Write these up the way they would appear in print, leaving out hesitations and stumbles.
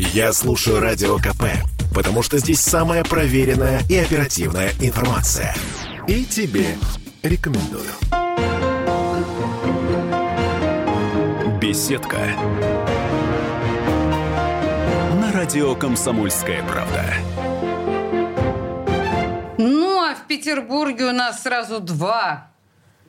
Я слушаю Радио КП, потому что здесь самая проверенная и оперативная информация. И тебе рекомендую. Беседка. На радио «Комсомольская правда». Ну, а в Петербурге у нас сразу два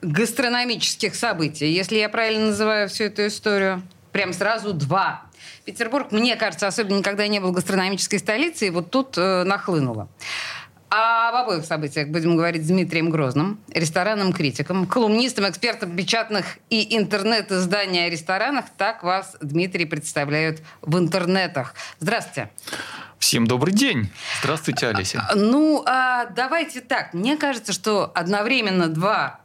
гастрономических события. Если я правильно называю всю эту историю, прям сразу два. Петербург, мне кажется, особенно никогда не был гастрономической столицей, и вот тут нахлынуло. А об обоих событиях будем говорить с Дмитрием Грозным, ресторанным критиком, колумнистом, экспертом печатных и интернет-изданий о ресторанах. Так вас, Дмитрий, представляют в интернетах. Здравствуйте. Всем добрый день. Здравствуйте, Олеся. Давайте так. Мне кажется, что одновременно два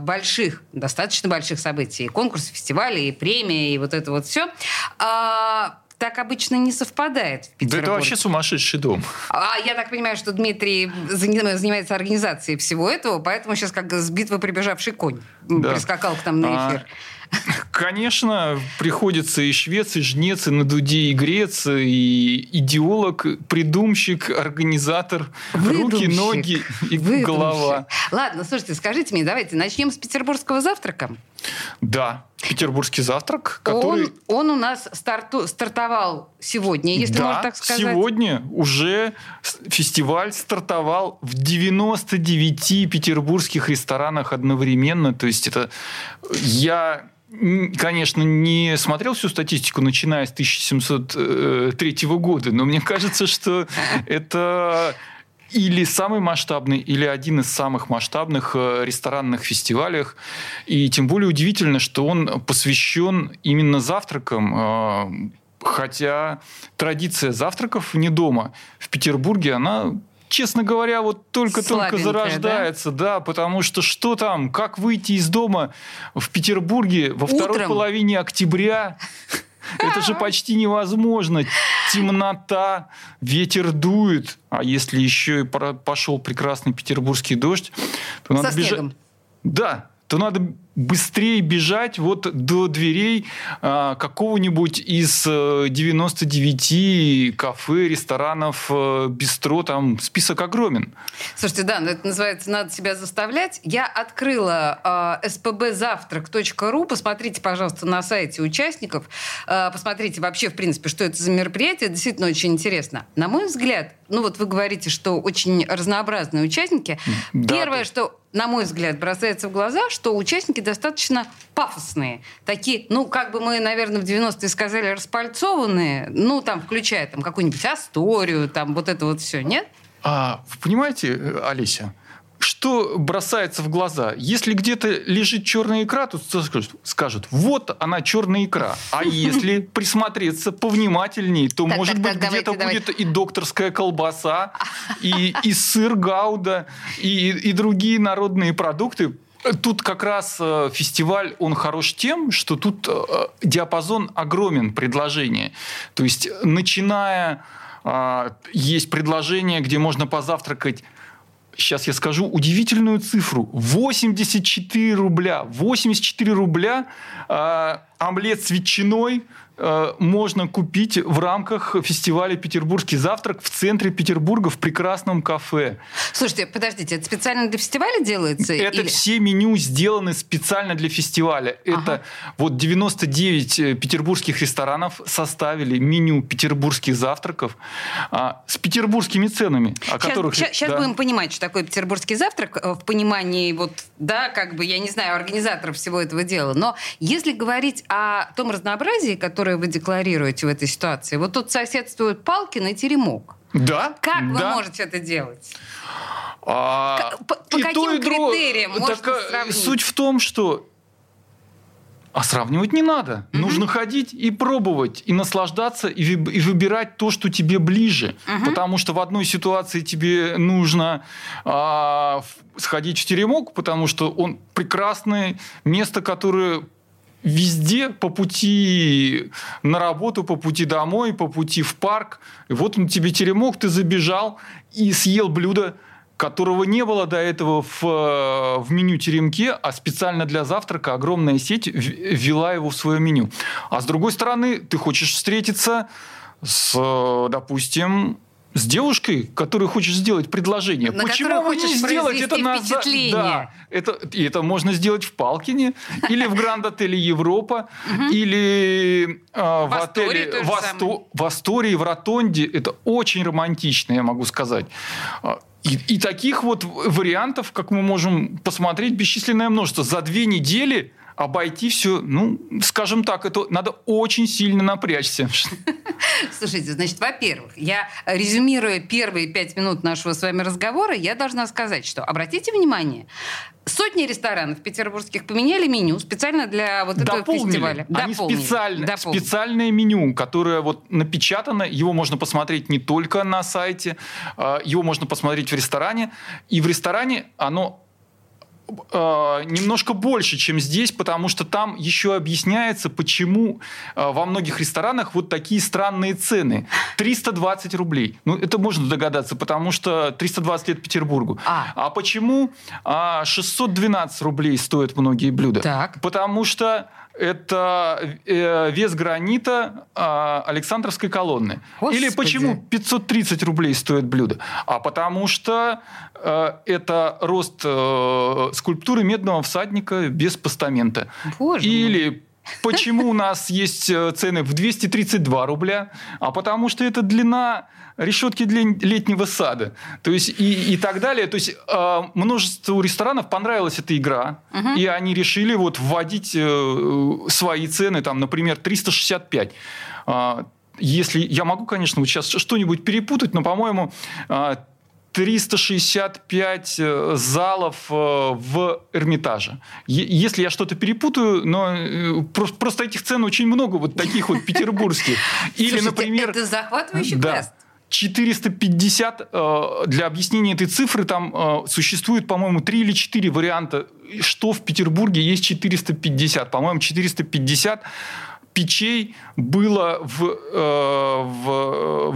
больших, достаточно больших событий. И конкурсы, фестивали, и премии, и вот это вот все. Так обычно не совпадает в Петербурге. Да это вообще сумасшедший дом. Я так понимаю, что Дмитрий занимается организацией всего этого, поэтому сейчас как с битвы прибежавший конь прискакал к нам на эфир. Конечно, приходится и швец, и жнец, и на дуде, и грец, и идеолог, придумщик, организатор, выдумщик, руки, ноги и голова. Ладно, слушайте, скажите мне, давайте начнем с петербургского завтрака. Да, петербургский завтрак, который... Он у нас стартовал сегодня, если можно так сказать. Да, сегодня уже фестиваль стартовал в 99 петербургских ресторанах одновременно. То есть это... Я, конечно, не смотрел всю статистику, начиная с 1703 года, но мне кажется, что это... Или самый масштабный, или один из самых масштабных ресторанных фестивалях. И тем более удивительно, что он посвящен именно завтракам. Хотя традиция завтраков вне дома в Петербурге, она... Честно говоря, вот только-только зарождается, да, потому что что там, как выйти из дома в Петербурге во второй половине октября? Это же почти невозможно. Темнота, ветер дует, а если еще и пошел прекрасный петербургский дождь, то надо бежать. Да, то надо быстрее бежать вот до дверей какого-нибудь из 99 кафе, ресторанов, бистро, там список огромен. Слушайте, да, это называется «надо себя заставлять». Я открыла spbzavtrak.ru, посмотрите, пожалуйста, на сайте участников, посмотрите вообще, в принципе, что это за мероприятие, действительно очень интересно. На мой взгляд, вы говорите, что очень разнообразные участники. Да, первое, что, на мой взгляд, бросается в глаза, что участники достаточно пафосные. Такие, как бы мы, наверное, в 90-е сказали, распальцованные, включая там какую-нибудь Асторию, там вот это вот все, нет? Вы понимаете, Олеся, что бросается в глаза? Если где-то лежит черная икра, то скажут, вот она черная икра. А если присмотреться повнимательнее, то, может быть, где-то будет и докторская колбаса, и сыр гауда, и другие народные продукты. Тут как раз фестиваль, он хорош тем, что тут диапазон огромен предложений. То есть, начиная, есть предложение, где можно позавтракать, сейчас я скажу удивительную цифру, 84 рубля. 84 рубля омлет с ветчиной можно купить в рамках фестиваля «Петербургский завтрак» в центре Петербурга в прекрасном кафе. Слушайте, подождите, это специально для фестиваля делается? Это все меню сделаны специально для фестиваля. Это 99 петербургских ресторанов составили меню петербургских завтраков с петербургскими ценами. Сейчас будем понимать, что такое петербургский завтрак в понимании, я не знаю, организаторов всего этого дела. Но если говорить о том разнообразии, которое вы декларируете в этой ситуации. Вот тут соседствуют Палкин и Теремок. Да. Как вы можете это делать? По каким критериям можно сравнить? Суть в том, что сравнивать не надо. Mm-hmm. Нужно ходить и пробовать, и наслаждаться, и выбирать то, что тебе ближе. Mm-hmm. Потому что в одной ситуации тебе нужно сходить в Теремок, потому что он прекрасное место, которое... Везде по пути на работу, по пути домой, по пути в парк. И вот он тебе Теремок, ты забежал и съел блюдо, которого не было до этого в меню Теремке, а специально для завтрака огромная сеть ввела его в свое меню. А с другой стороны, ты хочешь встретиться с девушкой, которой хочешь сделать предложение. На почему бы не сделать это на впечатление? Да, это можно сделать в Палкине, или в Гранд-Отеле Европа, или в отеле в Астории, в Ротонде. Это очень романтично, я могу сказать. И таких вот вариантов, как мы можем посмотреть, бесчисленное множество. За 2 недели обойти все, скажем так, это надо очень сильно напрячься. Слушайте, значит, во-первых, я, резюмируя первые 5 минут нашего с вами разговора, я должна сказать, что, обратите внимание, сотни ресторанов петербургских поменяли меню специально для вот этого фестиваля. Специальное меню, которое вот напечатано, его можно посмотреть не только на сайте, его можно посмотреть в ресторане, и в ресторане оно немножко больше, чем здесь, потому что там еще объясняется, почему во многих ресторанах вот такие странные цены. 320 рублей. Это можно догадаться, потому что 320 лет Петербургу. А почему 612 рублей стоят многие блюда? Так. Потому что это вес гранита Александровской колонны. Господи. Или почему 530 рублей стоит блюдо? А потому что это рост скульптуры Медного всадника без постамента. Боже Или мой. Почему у нас есть цены в 232 рубля? А потому что это длина решетки для летнего сада. То есть и так далее. То есть множеству ресторанов понравилась эта игра. Угу. И они решили вот вводить свои цены, там, например, 365. Если я могу, конечно, вот сейчас что-нибудь перепутать, но, по-моему, 365 залов в Эрмитаже. Если я что-то перепутаю, но просто этих цен очень много, вот таких вот петербургских. Или, слушайте, например, это захватывающий квест. 450, для объяснения этой цифры, там существует, по-моему, 3 или 4 варианта, что в Петербурге есть 450. По-моему, 450 печей было в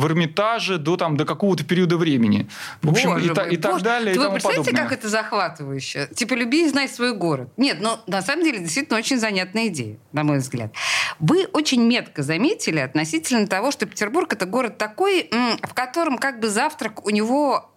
Эрмитаже до какого-то периода времени. В общем, и так далее, и тому подобное. Вы представляете, как это захватывающе? Типа, люби и знай свой город. Нет, на самом деле, действительно, очень занятная идея, на мой взгляд. Вы очень метко заметили относительно того, что Петербург – это город такой, в котором как бы завтрак у него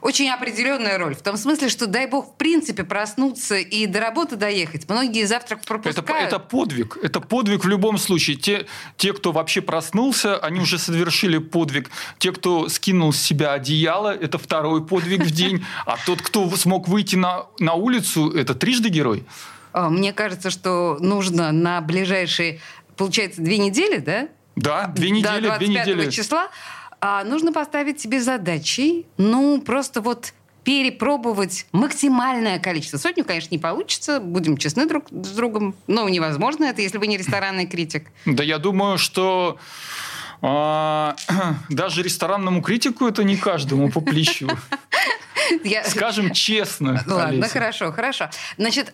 очень определенная роль. В том смысле, что, дай бог, в принципе, проснуться и до работы доехать. Многие завтрак пропускают. Это подвиг. Это подвиг в любом случае. Те, кто вообще проснулся, они уже совершили подвиг. Те, кто скинул с себя одеяло, это второй подвиг в день. А тот, кто смог выйти на улицу, это трижды герой. Мне кажется, что нужно на ближайшие, получается, 2 недели, да? Да, 2 недели. До 25 числа. Нужно поставить себе задачей, просто вот перепробовать максимальное количество. 100, конечно, не получится, будем честны друг с другом. Невозможно это, если вы не ресторанный критик. Да, я думаю, что даже ресторанному критику это не каждому по плечу. Скажем честно. Ладно, хорошо. Значит,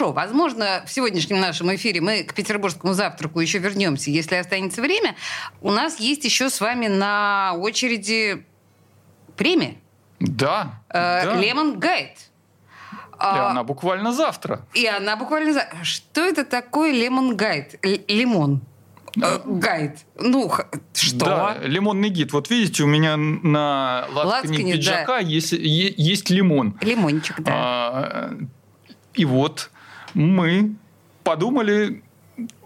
возможно, в сегодняшнем нашем эфире мы к петербургскому завтраку еще вернемся, если останется время. У нас есть еще с вами на очереди премия. Да. Lemon Guide. И она буквально завтра. Что это такое Lemon Guide? Лимон. Гайд. Что? Да, лимонный гид. Вот видите, у меня на лацкане пиджака есть лимон. Лимончик, да. И вот мы подумали,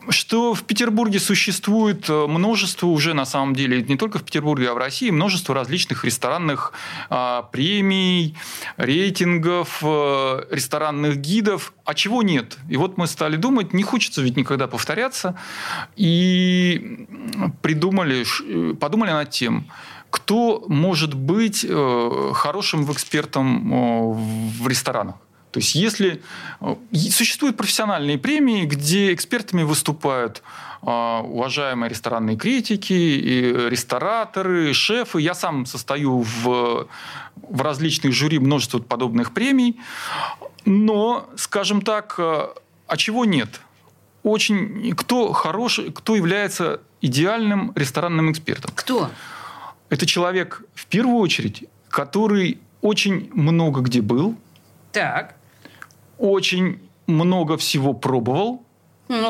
что в Петербурге существует множество уже, на самом деле, не только в Петербурге, а в России, множество различных ресторанных премий, рейтингов, ресторанных гидов. А чего нет? И вот мы стали думать, не хочется ведь никогда повторяться, и подумали над тем, кто может быть хорошим экспертом в ресторанах. То есть, если существуют профессиональные премии, где экспертами выступают уважаемые ресторанные критики, и рестораторы, и шефы. Я сам состою в различных жюри множества подобных премий. Но, скажем так, а чего нет? Кто хороший, кто является идеальным ресторанным экспертом? Кто? Это человек, в первую очередь, который очень много где был. Так. Очень много всего пробовал.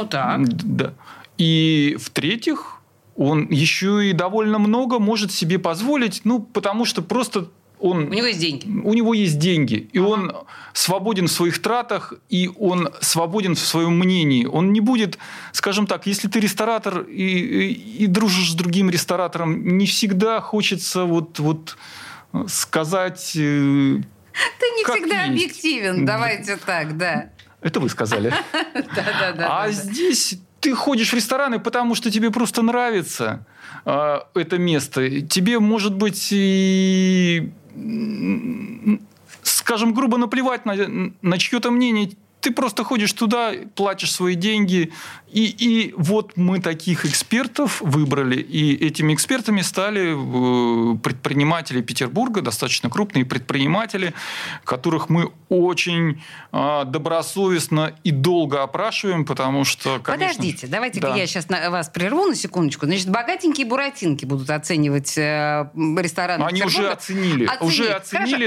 Так. Да. И, в-третьих, он еще и довольно много может себе позволить, ну, потому что просто он... У него есть деньги. У него есть деньги. И он свободен в своих тратах, и он свободен в своем мнении. Он не будет, скажем так, если ты ресторатор и дружишь с другим ресторатором, не всегда хочется вот сказать... Ты не всегда объективен, давайте так, да. Это вы сказали. А здесь... Ты ходишь в рестораны, потому что тебе просто нравится это место. Тебе, может быть, и, скажем, грубо наплевать на чьё-то мнение. Ты просто ходишь туда, платишь свои деньги. И вот мы таких экспертов выбрали. И этими экспертами стали предприниматели Петербурга, достаточно крупные предприниматели, которых мы очень добросовестно и долго опрашиваем, потому что, конечно... Подождите, давайте-ка я сейчас вас прерву на секундочку. Значит, богатенькие буратинки будут оценивать рестораны Петербурга. Они уже оценили. Хорошо.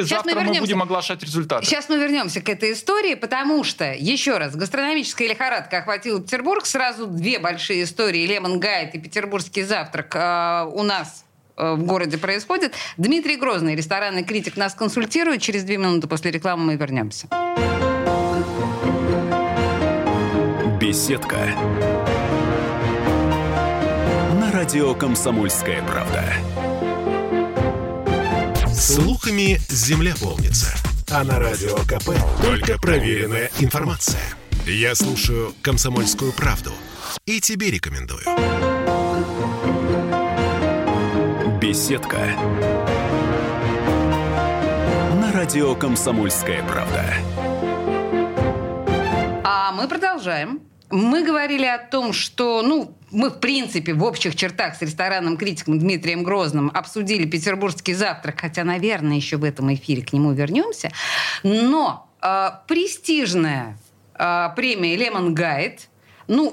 Завтра мы будем оглашать результаты. Сейчас мы вернемся к этой истории, потому что, еще раз, гастрономическая лихорадка охватила Петербург. Сразу две большие истории: «Лемон Гайд» и «Петербургский завтрак» у нас в городе происходят. Дмитрий Грозный, ресторанный критик, нас консультирует. Через 2 минуты после рекламы мы вернемся. Беседка на радио «Комсомольская правда». Слухами земля полнится, а на радио КП только проверенная информация. Я слушаю «Комсомольскую правду» и тебе рекомендую. Беседка на радио «Комсомольская правда». А мы продолжаем. Мы говорили о том, что, мы, в принципе, в общих чертах с ресторанным критиком Дмитрием Грозным обсудили «Петербургский завтрак», хотя, наверное, еще в этом эфире к нему вернемся. Но престижная премия «Lemon Guide»,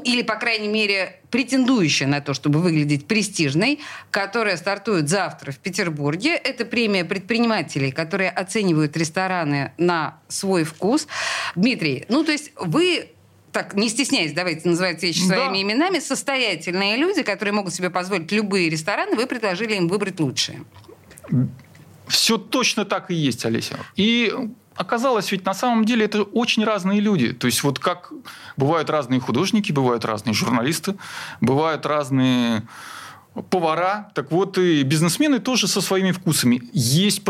или, по крайней мере, претендующая на то, чтобы выглядеть престижной, которая стартует завтра в Петербурге. Это премия предпринимателей, которые оценивают рестораны на свой вкус. Дмитрий, то есть вы, так, не стесняясь, давайте называть вещи своими именами, состоятельные люди, которые могут себе позволить любые рестораны, вы предложили им выбрать лучшие. Все точно так и есть, Олеся. И... Оказалось, ведь на самом деле это очень разные люди. То есть вот как бывают разные художники, бывают разные журналисты, бывают разные повара, так вот и бизнесмены тоже со своими вкусами. Есть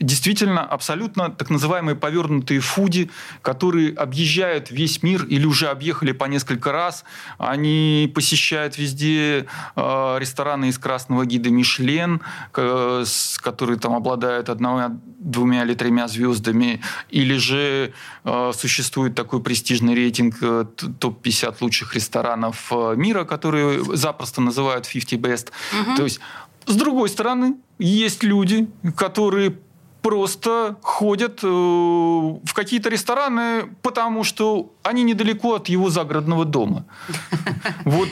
действительно абсолютно так называемые повернутые фуди, которые объезжают весь мир или уже объехали по несколько раз. Они посещают везде рестораны из красного гида «Мишлен», которые там обладают 1, 2 или 3 звездами. Или же существует такой престижный рейтинг топ-50 лучших ресторанов мира, которые запросто называют 50 Best. Угу. То есть, с другой стороны, есть люди, которые просто ходят в какие-то рестораны, потому что они недалеко от его загородного дома. Вот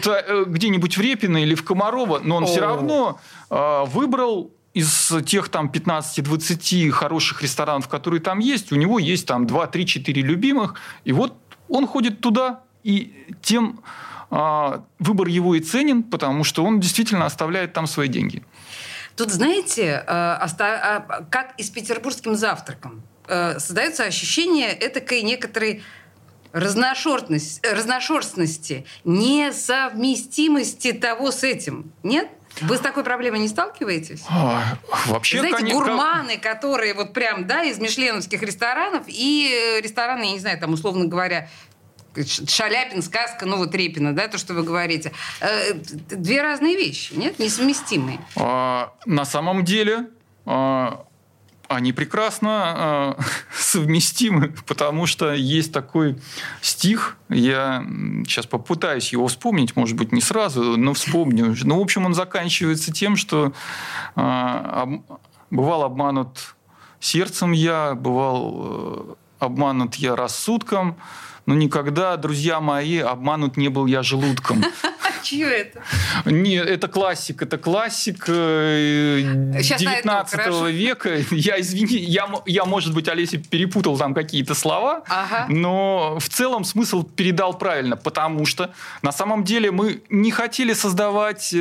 где-нибудь в Репино или в Комарово, но он все равно выбрал из тех там 15-20 хороших ресторанов, которые там есть, у него есть там 2-3-4 любимых, и вот он ходит туда, и тем... выбор его и ценен, потому что он действительно оставляет там свои деньги. Тут, знаете, как и с «Петербургским завтраком», создается ощущение этакой некоторой разношерстности, несовместимости того с этим. Нет? Вы с такой проблемой не сталкиваетесь? Вообще, знаете, гурманы, которые вот прям, из мишленовских ресторанов и рестораны, я не знаю, там, условно говоря, Шаляпин, сказка, Репина, то, что вы говорите. Две разные вещи, нет? Несовместимые. На самом деле они прекрасно совместимы, потому что есть такой стих, я сейчас попытаюсь его вспомнить, может быть, не сразу, но вспомню. В общем, он заканчивается тем, что бывал обманут сердцем я, бывал обманут я рассудком, но никогда, друзья мои, обманут не был я желудком. Чье это? Нет, это классик 19 века. Я, извини, я, может быть, Олеся перепутал там какие-то слова, ага. Но в целом смысл передал правильно, потому что на самом деле мы не хотели создавать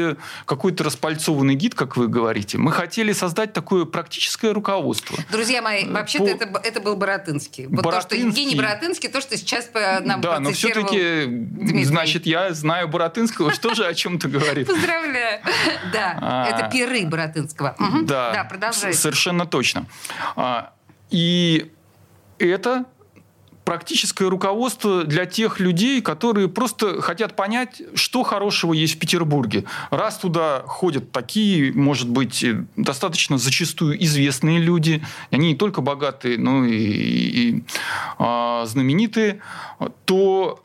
какой-то распальцованный гид, как вы говорите. Мы хотели создать такое практическое руководство. Друзья мои, вообще-то это был Баратынский. Вот Баратынский. То, что Евгений Баратынский, то, что сейчас нам процитировал. Да, но все-таки, Дмитрий. Значит, я знаю Баратынского, что же о чем-то говорит. Поздравляю. Да, это пиры Баратынского. Да, продолжай. Совершенно точно. И это практическое руководство для тех людей, которые просто хотят понять, что хорошего есть в Петербурге. Раз туда ходят такие, может быть, достаточно зачастую известные люди, они не только богатые, но и знаменитые, то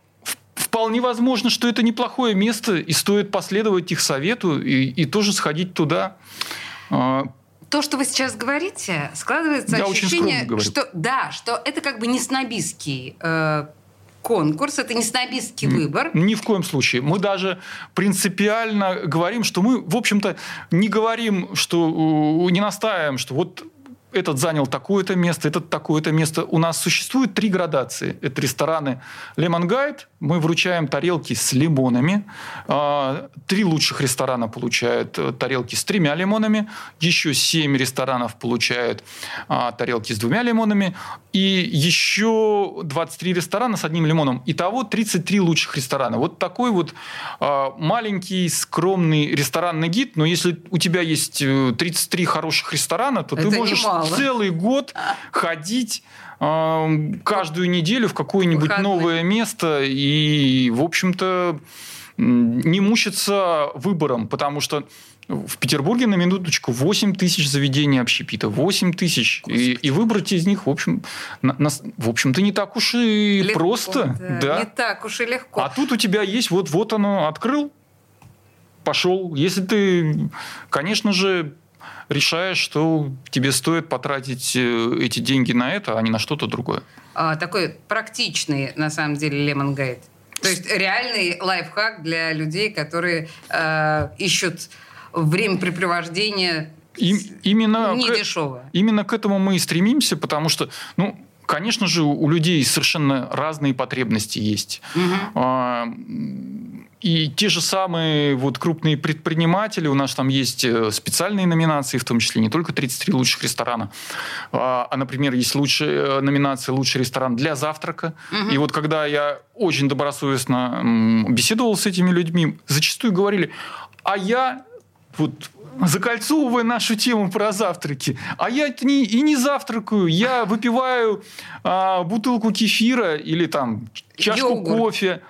вполне возможно, что это неплохое место, и стоит последовать их совету и тоже сходить туда. То, что вы сейчас говорите, складывается ощущение, что это как бы не снобистский конкурс, это не снобистский выбор. Ни в коем случае. Мы даже принципиально говорим, что мы, в общем-то, не говорим, что не настаиваем, что вот этот занял такое-то место, этот такое-то место. У нас существует 3 градации. Это рестораны Lemon Guide. Мы вручаем тарелки с лимонами. 3 лучших ресторана получают тарелки с 3 лимонами. Еще 7 ресторанов получают тарелки с 2 лимонами. И еще 23 ресторана с 1 лимоном. Итого 33 лучших ресторана. Вот такой вот маленький, скромный ресторанный гид. Но если у тебя есть 33 хороших ресторана, то это ты можешь целый год ходить каждую неделю в какое-нибудь новое место и, в общем-то, не мучиться выбором, потому что в Петербурге, на минуточку, 8 000 заведений общепита, 8 000. И выбрать из них, в общем, в общем-то, не так уж и легко, просто. Да. Не так уж и легко. А тут у тебя есть, вот оно, открыл, пошел. Если ты, конечно же, решаешь, что тебе стоит потратить эти деньги на это, а не на что-то другое. Такой практичный, на самом деле, Lemon Guide. То есть реальный лайфхак для людей, которые ищут времяпрепровождение недешевое. Именно к этому мы и стремимся, потому что, конечно же, у людей совершенно разные потребности есть. Угу. И те же самые крупные предприниматели, у нас там есть специальные номинации, в том числе не только 33 лучших ресторана, а, например, есть номинация «Лучший ресторан для завтрака». Угу. И когда я очень добросовестно беседовал с этими людьми, зачастую говорили, закольцовывая нашу тему про завтраки. А я и не завтракаю. Я выпиваю бутылку кефира или там чашку кофе.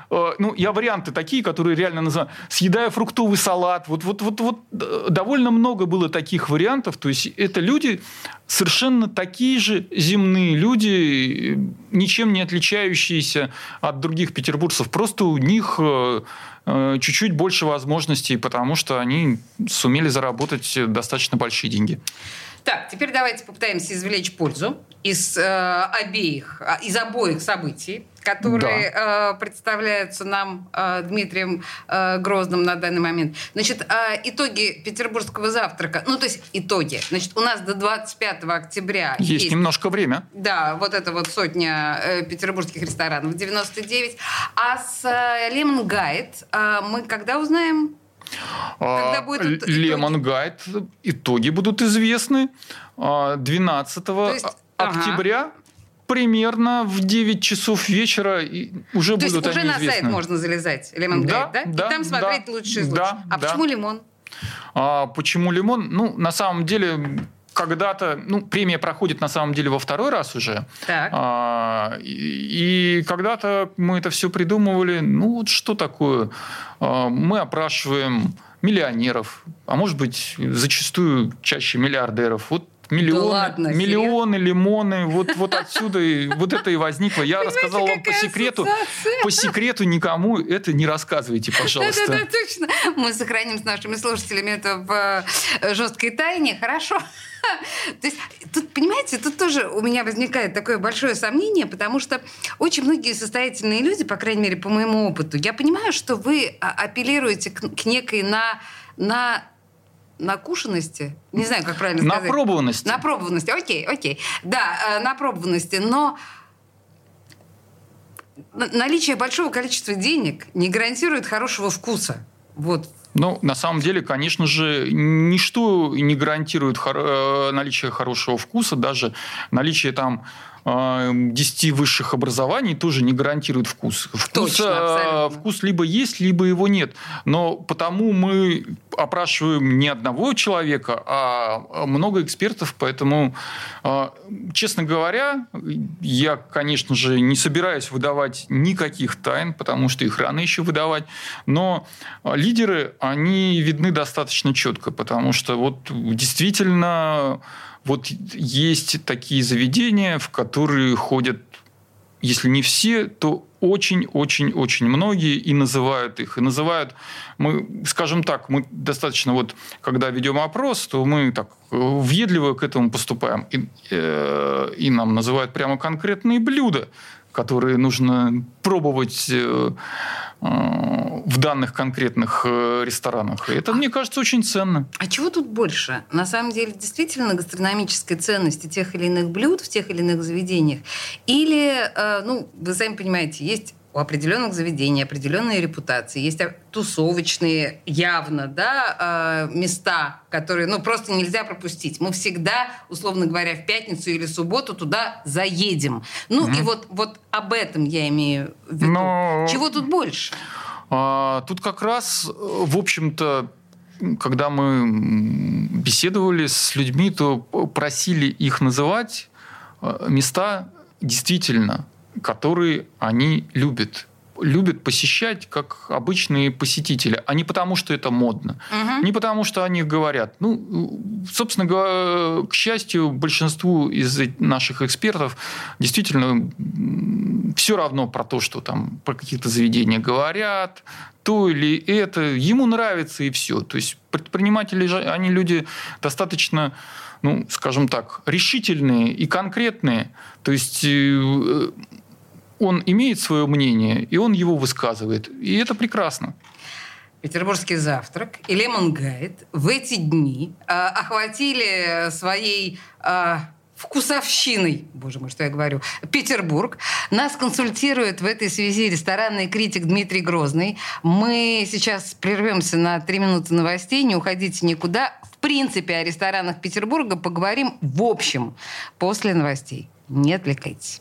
Я варианты такие, которые реально называю. Съедаю фруктовый салат. Довольно много было таких вариантов. То есть это люди совершенно такие же земные люди, ничем не отличающиеся от других петербуржцев. Просто у них чуть-чуть больше возможностей, потому что они сумели заработать достаточно большие деньги. Так, теперь давайте попытаемся извлечь пользу из обоих событий, которые представляются нам Дмитрием Грозным на данный момент. Значит, итоги петербургского завтрака. То есть итоги. Значит, у нас до 25 октября есть немножко время. Да, сотня петербургских ресторанов, 99. А с Lemon Guide мы когда узнаем? Когда будет Lemon Guide, итоги будут известны 12 октября. Ага. Примерно в 9 часов вечера уже то будут они известны. То есть уже на сайт можно залезать, Lemon Guide, да? И там смотреть лучше из лучших. Почему лимон? Почему лимон? На самом деле, когда-то... премия проходит, на самом деле, во второй раз уже. Так. И когда-то мы это все придумывали. Что такое? Мы опрашиваем миллионеров, а может быть, зачастую чаще миллиардеров. Миллионы, да ладно, миллионы лимоны, вот отсюда вот это и возникло. Я рассказал вам по секрету никому это не рассказывайте, пожалуйста. Да, точно. Мы сохраним с нашими слушателями это в жесткой тайне, хорошо? То есть тут, понимаете, тут тоже у меня возникает такое большое сомнение, потому что очень многие состоятельные люди, по крайней мере, по моему опыту, я понимаю, что вы апеллируете к некой накушенности, не знаю, как правильно сказать. Напробованности, окей. Да, напробованности, но наличие большого количества денег не гарантирует хорошего вкуса. Вот. Ну, на самом деле, конечно же, ничто не гарантирует наличие хорошего вкуса, даже наличие там 10 высших образований тоже не гарантирует вкус. Вкус либо есть, либо его нет. Но потому мы опрашиваем не одного человека, а много экспертов. Поэтому, честно говоря, я, конечно же, не собираюсь выдавать никаких тайн, потому что их рано еще выдавать. Но лидеры, они видны достаточно четко, потому что вот действительно... Вот есть такие заведения, в которые ходят, если не все, то очень-очень-очень многие и называют их. И называют, мы, скажем так, мы достаточно, вот, когда ведем опрос, то мы так въедливо к этому поступаем. И нам называют прямо конкретные блюда, которые нужно пробовать в данных конкретных ресторанах. И это, мне кажется, очень ценно. А чего тут больше? На самом деле, действительно, гастрономической ценности тех или иных блюд в тех или иных заведениях? Или, вы сами понимаете, есть у определенных заведений определенные репутации, есть тусовочные явно, места, которые, просто нельзя пропустить. Мы всегда, условно говоря, в пятницу или субботу туда заедем. И вот об этом я имею в виду. Но... Чего тут больше? Тут как раз, в общем-то, когда мы беседовали с людьми, то просили их называть места действительно, которые они любят. Любят посещать, как обычные посетители, а не потому, что это модно, не потому, что о них говорят. Собственно говоря, к счастью, большинству из наших экспертов действительно все равно про то, что там про какие-то заведения говорят, то или это. Ему нравится, и все. То есть предприниматели, они люди достаточно... скажем так, решительные и конкретные. То есть он имеет свое мнение, и он его высказывает. И это прекрасно. Петербургский завтрак и Lemon Guide в эти дни охватили своей... вкусовщиной, боже мой, что я говорю, Петербург. Нас консультирует в этой связи ресторанный критик Дмитрий Грозный. Мы сейчас прервемся на 3 минуты новостей, не уходите никуда. В принципе, о ресторанах Петербурга поговорим в общем после новостей. Не отвлекайтесь.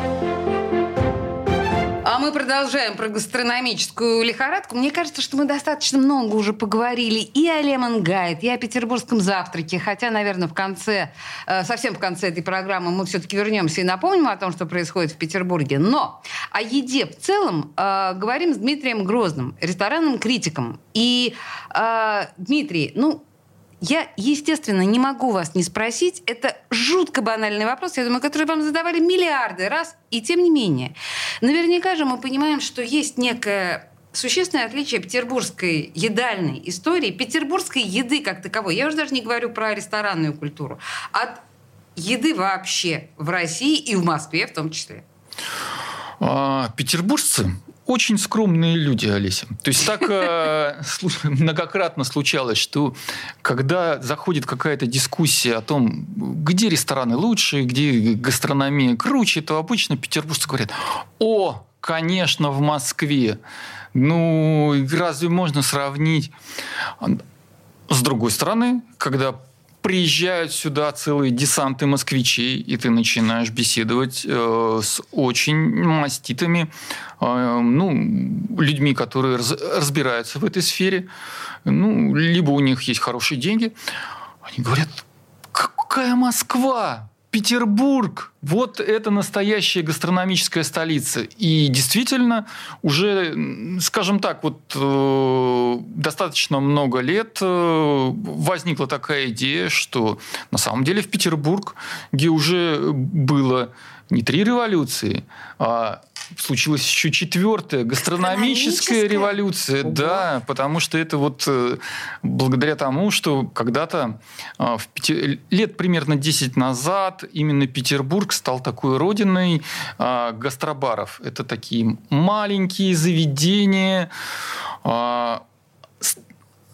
А мы продолжаем про гастрономическую лихорадку. Мне кажется, что мы достаточно много уже поговорили и о Lemon Guide, и о петербургском завтраке. Хотя, наверное, совсем в конце этой программы мы все-таки вернемся и напомним о том, что происходит в Петербурге. Но о еде в целом говорим с Дмитрием Грозным, ресторанным критиком. И, Дмитрий, я, естественно, не могу вас не спросить. Это жутко банальный вопрос, я думаю, который вам задавали миллиарды раз. И тем не менее, наверняка же мы понимаем, что есть некое существенное отличие петербургской едальной истории, петербургской еды как таковой. Я уже даже не говорю про ресторанную культуру. От еды вообще в России и в Москве в том числе. Петербуржцы... Очень скромные люди, Олеся. То есть так многократно случалось, что когда заходит какая-то дискуссия о том, где рестораны лучше, где гастрономия круче, то обычно петербуржцы говорят: «О, конечно, в Москве! Разве можно сравнить?» С другой стороны, когда приезжают сюда целые десанты москвичей, и ты начинаешь беседовать с очень маститыми людьми, которые разбираются в этой сфере. Ну, либо у них есть хорошие деньги. Они говорят, какая Москва? Петербург, вот это настоящая гастрономическая столица. И действительно, уже, скажем так, вот достаточно много лет возникла такая идея, что на самом деле в Петербург, где уже было не 3 революции, а случилась еще 4-я гастрономическая революция. Ого. Да, потому что это вот благодаря тому, что когда-то лет примерно 10 назад именно Петербург стал такой родиной гастробаров. Это такие маленькие заведения,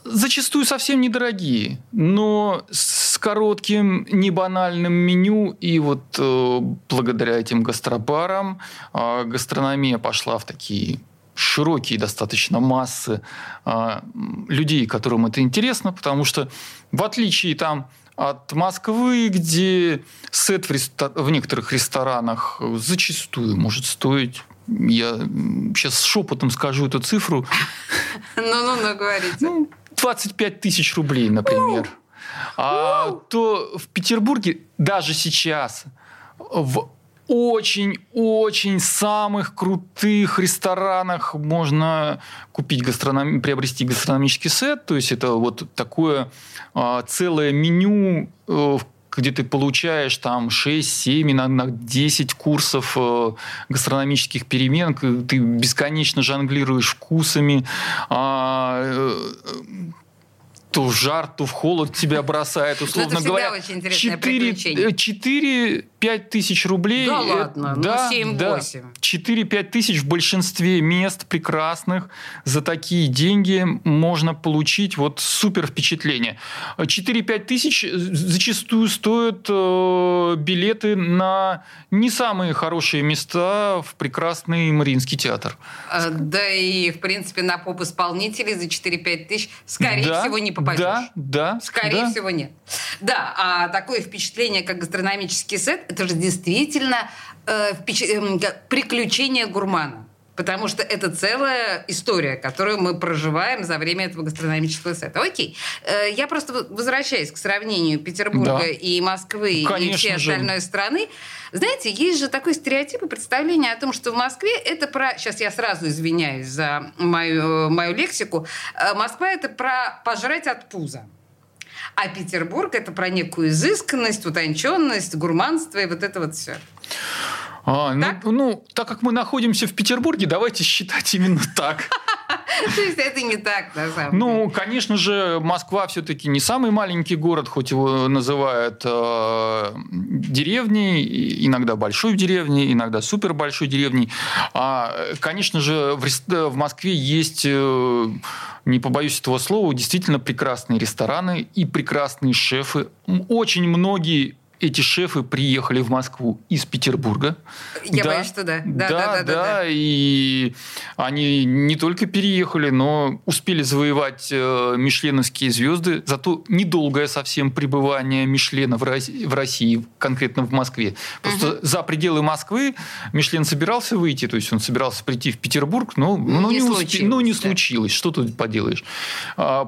зачастую совсем недорогие, но с коротким, небанальным меню. И вот благодаря этим гастробарам гастрономия пошла в такие широкие достаточно массы людей, которым это интересно, потому что в отличие там от Москвы, где сет в некоторых ресторанах зачастую может стоить... Я сейчас шепотом скажу эту цифру. Ну, говорите. 25 тысяч рублей, например. То в Петербурге даже сейчас в очень-очень самых крутых ресторанах можно купить приобрести гастрономический сет. То есть это вот такое целое меню, где ты получаешь там 6, 7, иногда 10 курсов гастрономических перемен, ты бесконечно жонглируешь вкусами, то в жар, то в холод тебя бросает, условно говоря. Это всегда очень интересное приключение. 4-5 тысяч рублей. Да ладно, да, 7-8. 4-5 тысяч в большинстве мест прекрасных. За такие деньги можно получить вот супер впечатление. 4-5 тысяч зачастую стоят билеты на не самые хорошие места в прекрасный Мариинский театр. Да и, в принципе, на поп-исполнителей за 4-5 тысяч, скорее всего, не попадешь. Да. Скорее всего, нет. Да, а такое впечатление, как гастрономический сет, это же действительно приключение гурмана. Потому что это целая история, которую мы проживаем за время этого гастрономического сета. Окей. Я просто возвращаюсь к сравнению Петербурга и Москвы, конечно, и всей остальной страны. Знаете, есть же такой стереотип и представление о том, что в Москве это про... Сейчас я сразу извиняюсь за мою лексику. Москва — это про пожрать от пуза. А Петербург — это про некую изысканность, утонченность, гурманство и вот это вот все. Так как мы находимся в Петербурге, давайте считать именно так. То есть это не так, на самом деле. Ну, конечно же, Москва все-таки не самый маленький город, хоть его называют деревней, иногда большой деревней, иногда супербольшой деревней. Конечно же, в Москве есть, не побоюсь этого слова, действительно прекрасные рестораны и прекрасные шефы. Очень многие... Эти шефы приехали в Москву из Петербурга. Я боюсь, что да. Да. И они не только переехали, но успели завоевать мишленовские звезды. Зато недолгое совсем пребывание Мишлена в России, конкретно в Москве. Просто за пределы Москвы Мишлен собирался выйти, то есть он собирался прийти в Петербург, но не случилось. Что тут поделаешь?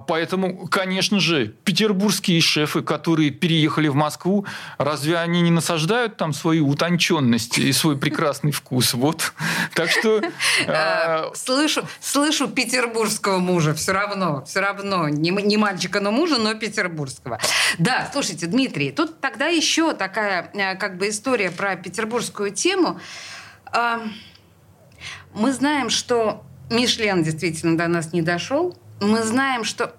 Поэтому, конечно же, петербургские шефы, которые переехали в Москву, разве они не насаждают там свою утонченность и свой прекрасный вкус? Вот. Так что... Слышу петербургского мужа. Все равно. Не мальчика, но мужа, но петербургского. Да, слушайте, Дмитрий, тут тогда еще такая как бы история про петербургскую тему. Мы знаем, что Мишлен действительно до нас не дошел. Мы знаем, что...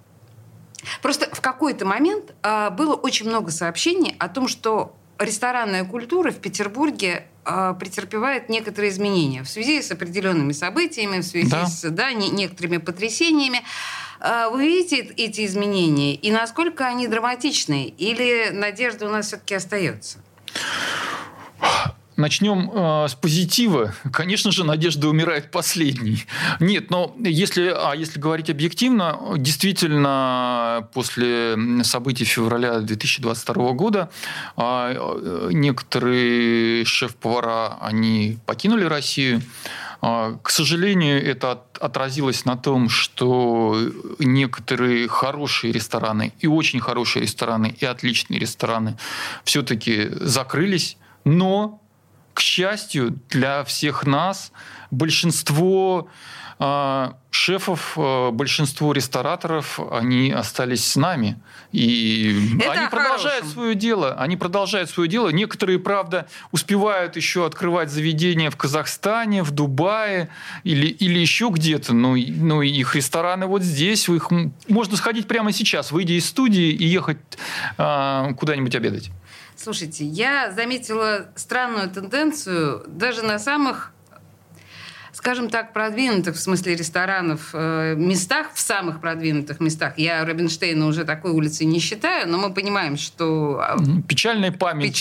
Просто в какой-то момент было очень много сообщений о том, что ресторанная культура в Петербурге претерпевает некоторые изменения в связи с определенными событиями, в связи с некоторыми потрясениями. Вы видите эти изменения? И насколько они драматичны? Или надежда у нас все-таки остается? Начнем с позитива. Конечно же, надежда умирает последней. Нет, но если говорить объективно, действительно, после событий февраля 2022 года некоторые шеф-повара, они покинули Россию. К сожалению, это отразилось на том, что некоторые хорошие рестораны, и очень хорошие рестораны, и отличные рестораны все-таки закрылись. Но, к счастью для всех нас, большинство шефов, большинство рестораторов, они остались с нами. И они продолжают свое дело. Некоторые, правда, успевают еще открывать заведения в Казахстане, в Дубае или еще где-то. Но их рестораны вот здесь. Их можно сходить прямо сейчас, выйдя из студии и ехать куда-нибудь обедать. Слушайте, я заметила странную тенденцию даже на самых, скажем так, продвинутых, в смысле ресторанов, местах, в самых продвинутых местах. Я Рубинштейна уже такой улицей не считаю, но мы понимаем, что... Печальная память,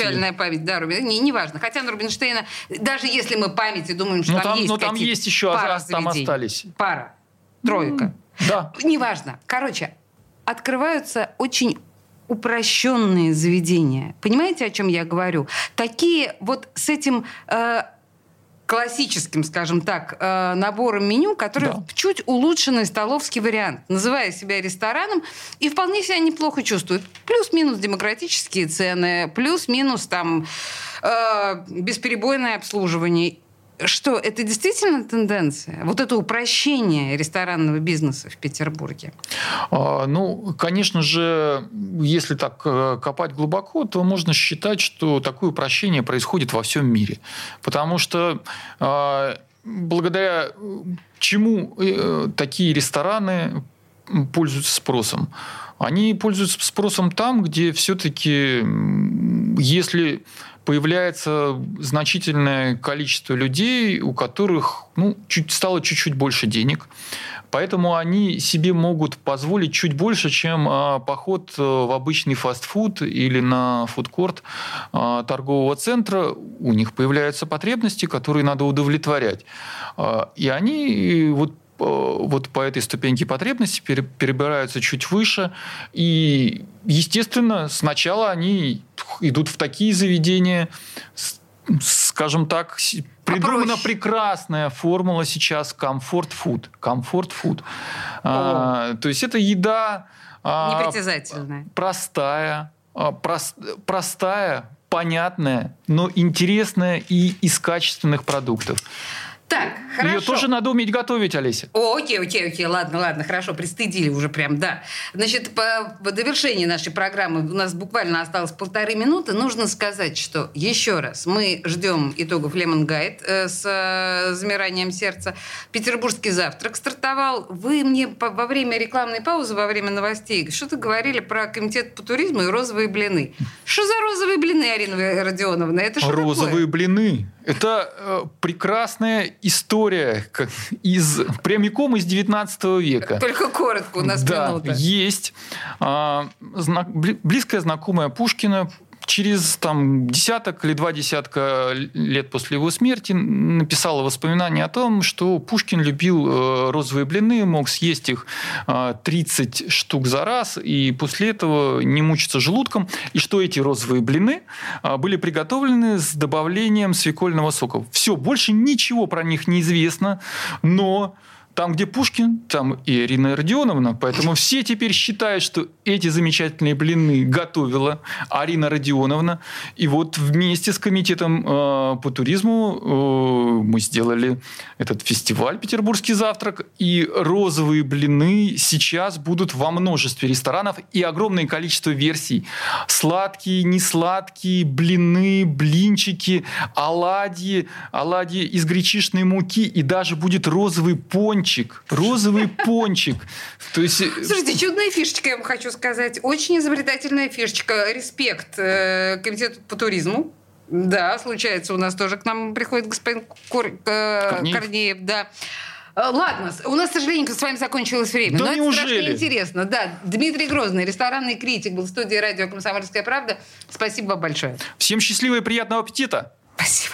да, Рубинштейна. Неважно. Хотя на Рубинштейна, даже если мы памяти думаем, что там есть какие-то... Но там есть еще, а там остались. Пара, тройка. Да. Неважно. Короче, открываются очень... упрощенные заведения. Понимаете, о чем я говорю? Такие вот с этим классическим, скажем так, набором меню, который чуть улучшенный столовский вариант, называя себя рестораном, и вполне себя неплохо чувствуют. Плюс-минус демократические цены, плюс-минус там бесперебойное обслуживание. Что, это действительно тенденция? Вот это упрощение ресторанного бизнеса в Петербурге? Ну, конечно же, если так копать глубоко, то можно считать, что такое упрощение происходит во всем мире. Потому что благодаря чему такие рестораны пользуются спросом? Они пользуются спросом там, где все-таки, если... появляется значительное количество людей, у которых стало чуть-чуть больше денег. Поэтому они себе могут позволить чуть больше, чем поход в обычный фастфуд или на фудкорт торгового центра. У них появляются потребности, которые надо удовлетворять. И они вот по этой ступеньке потребности перебираются чуть выше. И, естественно, сначала они идут в такие заведения, скажем так, придумана прекрасная формула сейчас комфорт-фуд. То есть это еда... непритязательная. Простая, понятная, но интересная и из качественных продуктов. Так, хорошо. Ее тоже надо уметь готовить, Олеся. Окей, ладно, хорошо, пристыдили уже прям, да. Значит, по довершении нашей программы у нас буквально осталось 1,5 минуты. Нужно сказать, что еще раз мы ждем итогов Lemon Guide с замиранием сердца. Петербургский завтрак стартовал. Вы мне во время рекламной паузы, во время новостей, что-то говорили про комитет по туризму и розовые блины. Что за розовые блины, Арина Родионовна? Это что такое? Розовые блины. Это прекрасная история прямиком из 19 века. Только коротко, у нас минута. Есть близкая знакомая Пушкина. Через десяток или 2 десятка лет после его смерти написала воспоминания о том, что Пушкин любил розовые блины, мог съесть их 30 штук за раз, и после этого не мучиться желудком, и что эти розовые блины были приготовлены с добавлением свекольного сока. Все, больше ничего про них не известно, но... Там, где Пушкин, там и Ирина Родионовна. Поэтому все теперь считают, что эти замечательные блины готовила Арина Родионовна. И вот вместе с комитетом по туризму мы сделали этот фестиваль «Петербургский завтрак». И розовые блины сейчас будут во множестве ресторанов. И огромное количество версий. Сладкие, несладкие, блины, блинчики, оладьи из гречишной муки. И даже будет розовый пончик. Розовый пончик. То есть... Слушайте, чудная фишечка, я вам хочу сказать. Очень изобретательная фишечка. Респект комитету по туризму. Да, случается у нас тоже. К нам приходит господин Корнеев. Да. Ладно, у нас, к сожалению, с вами закончилось время. Да, но неужели? Это страшно интересно. Да, Дмитрий Грозный, ресторанный критик, был в студии радио «Комсомольская правда». Спасибо вам большое. Всем счастливо и приятного аппетита. Спасибо.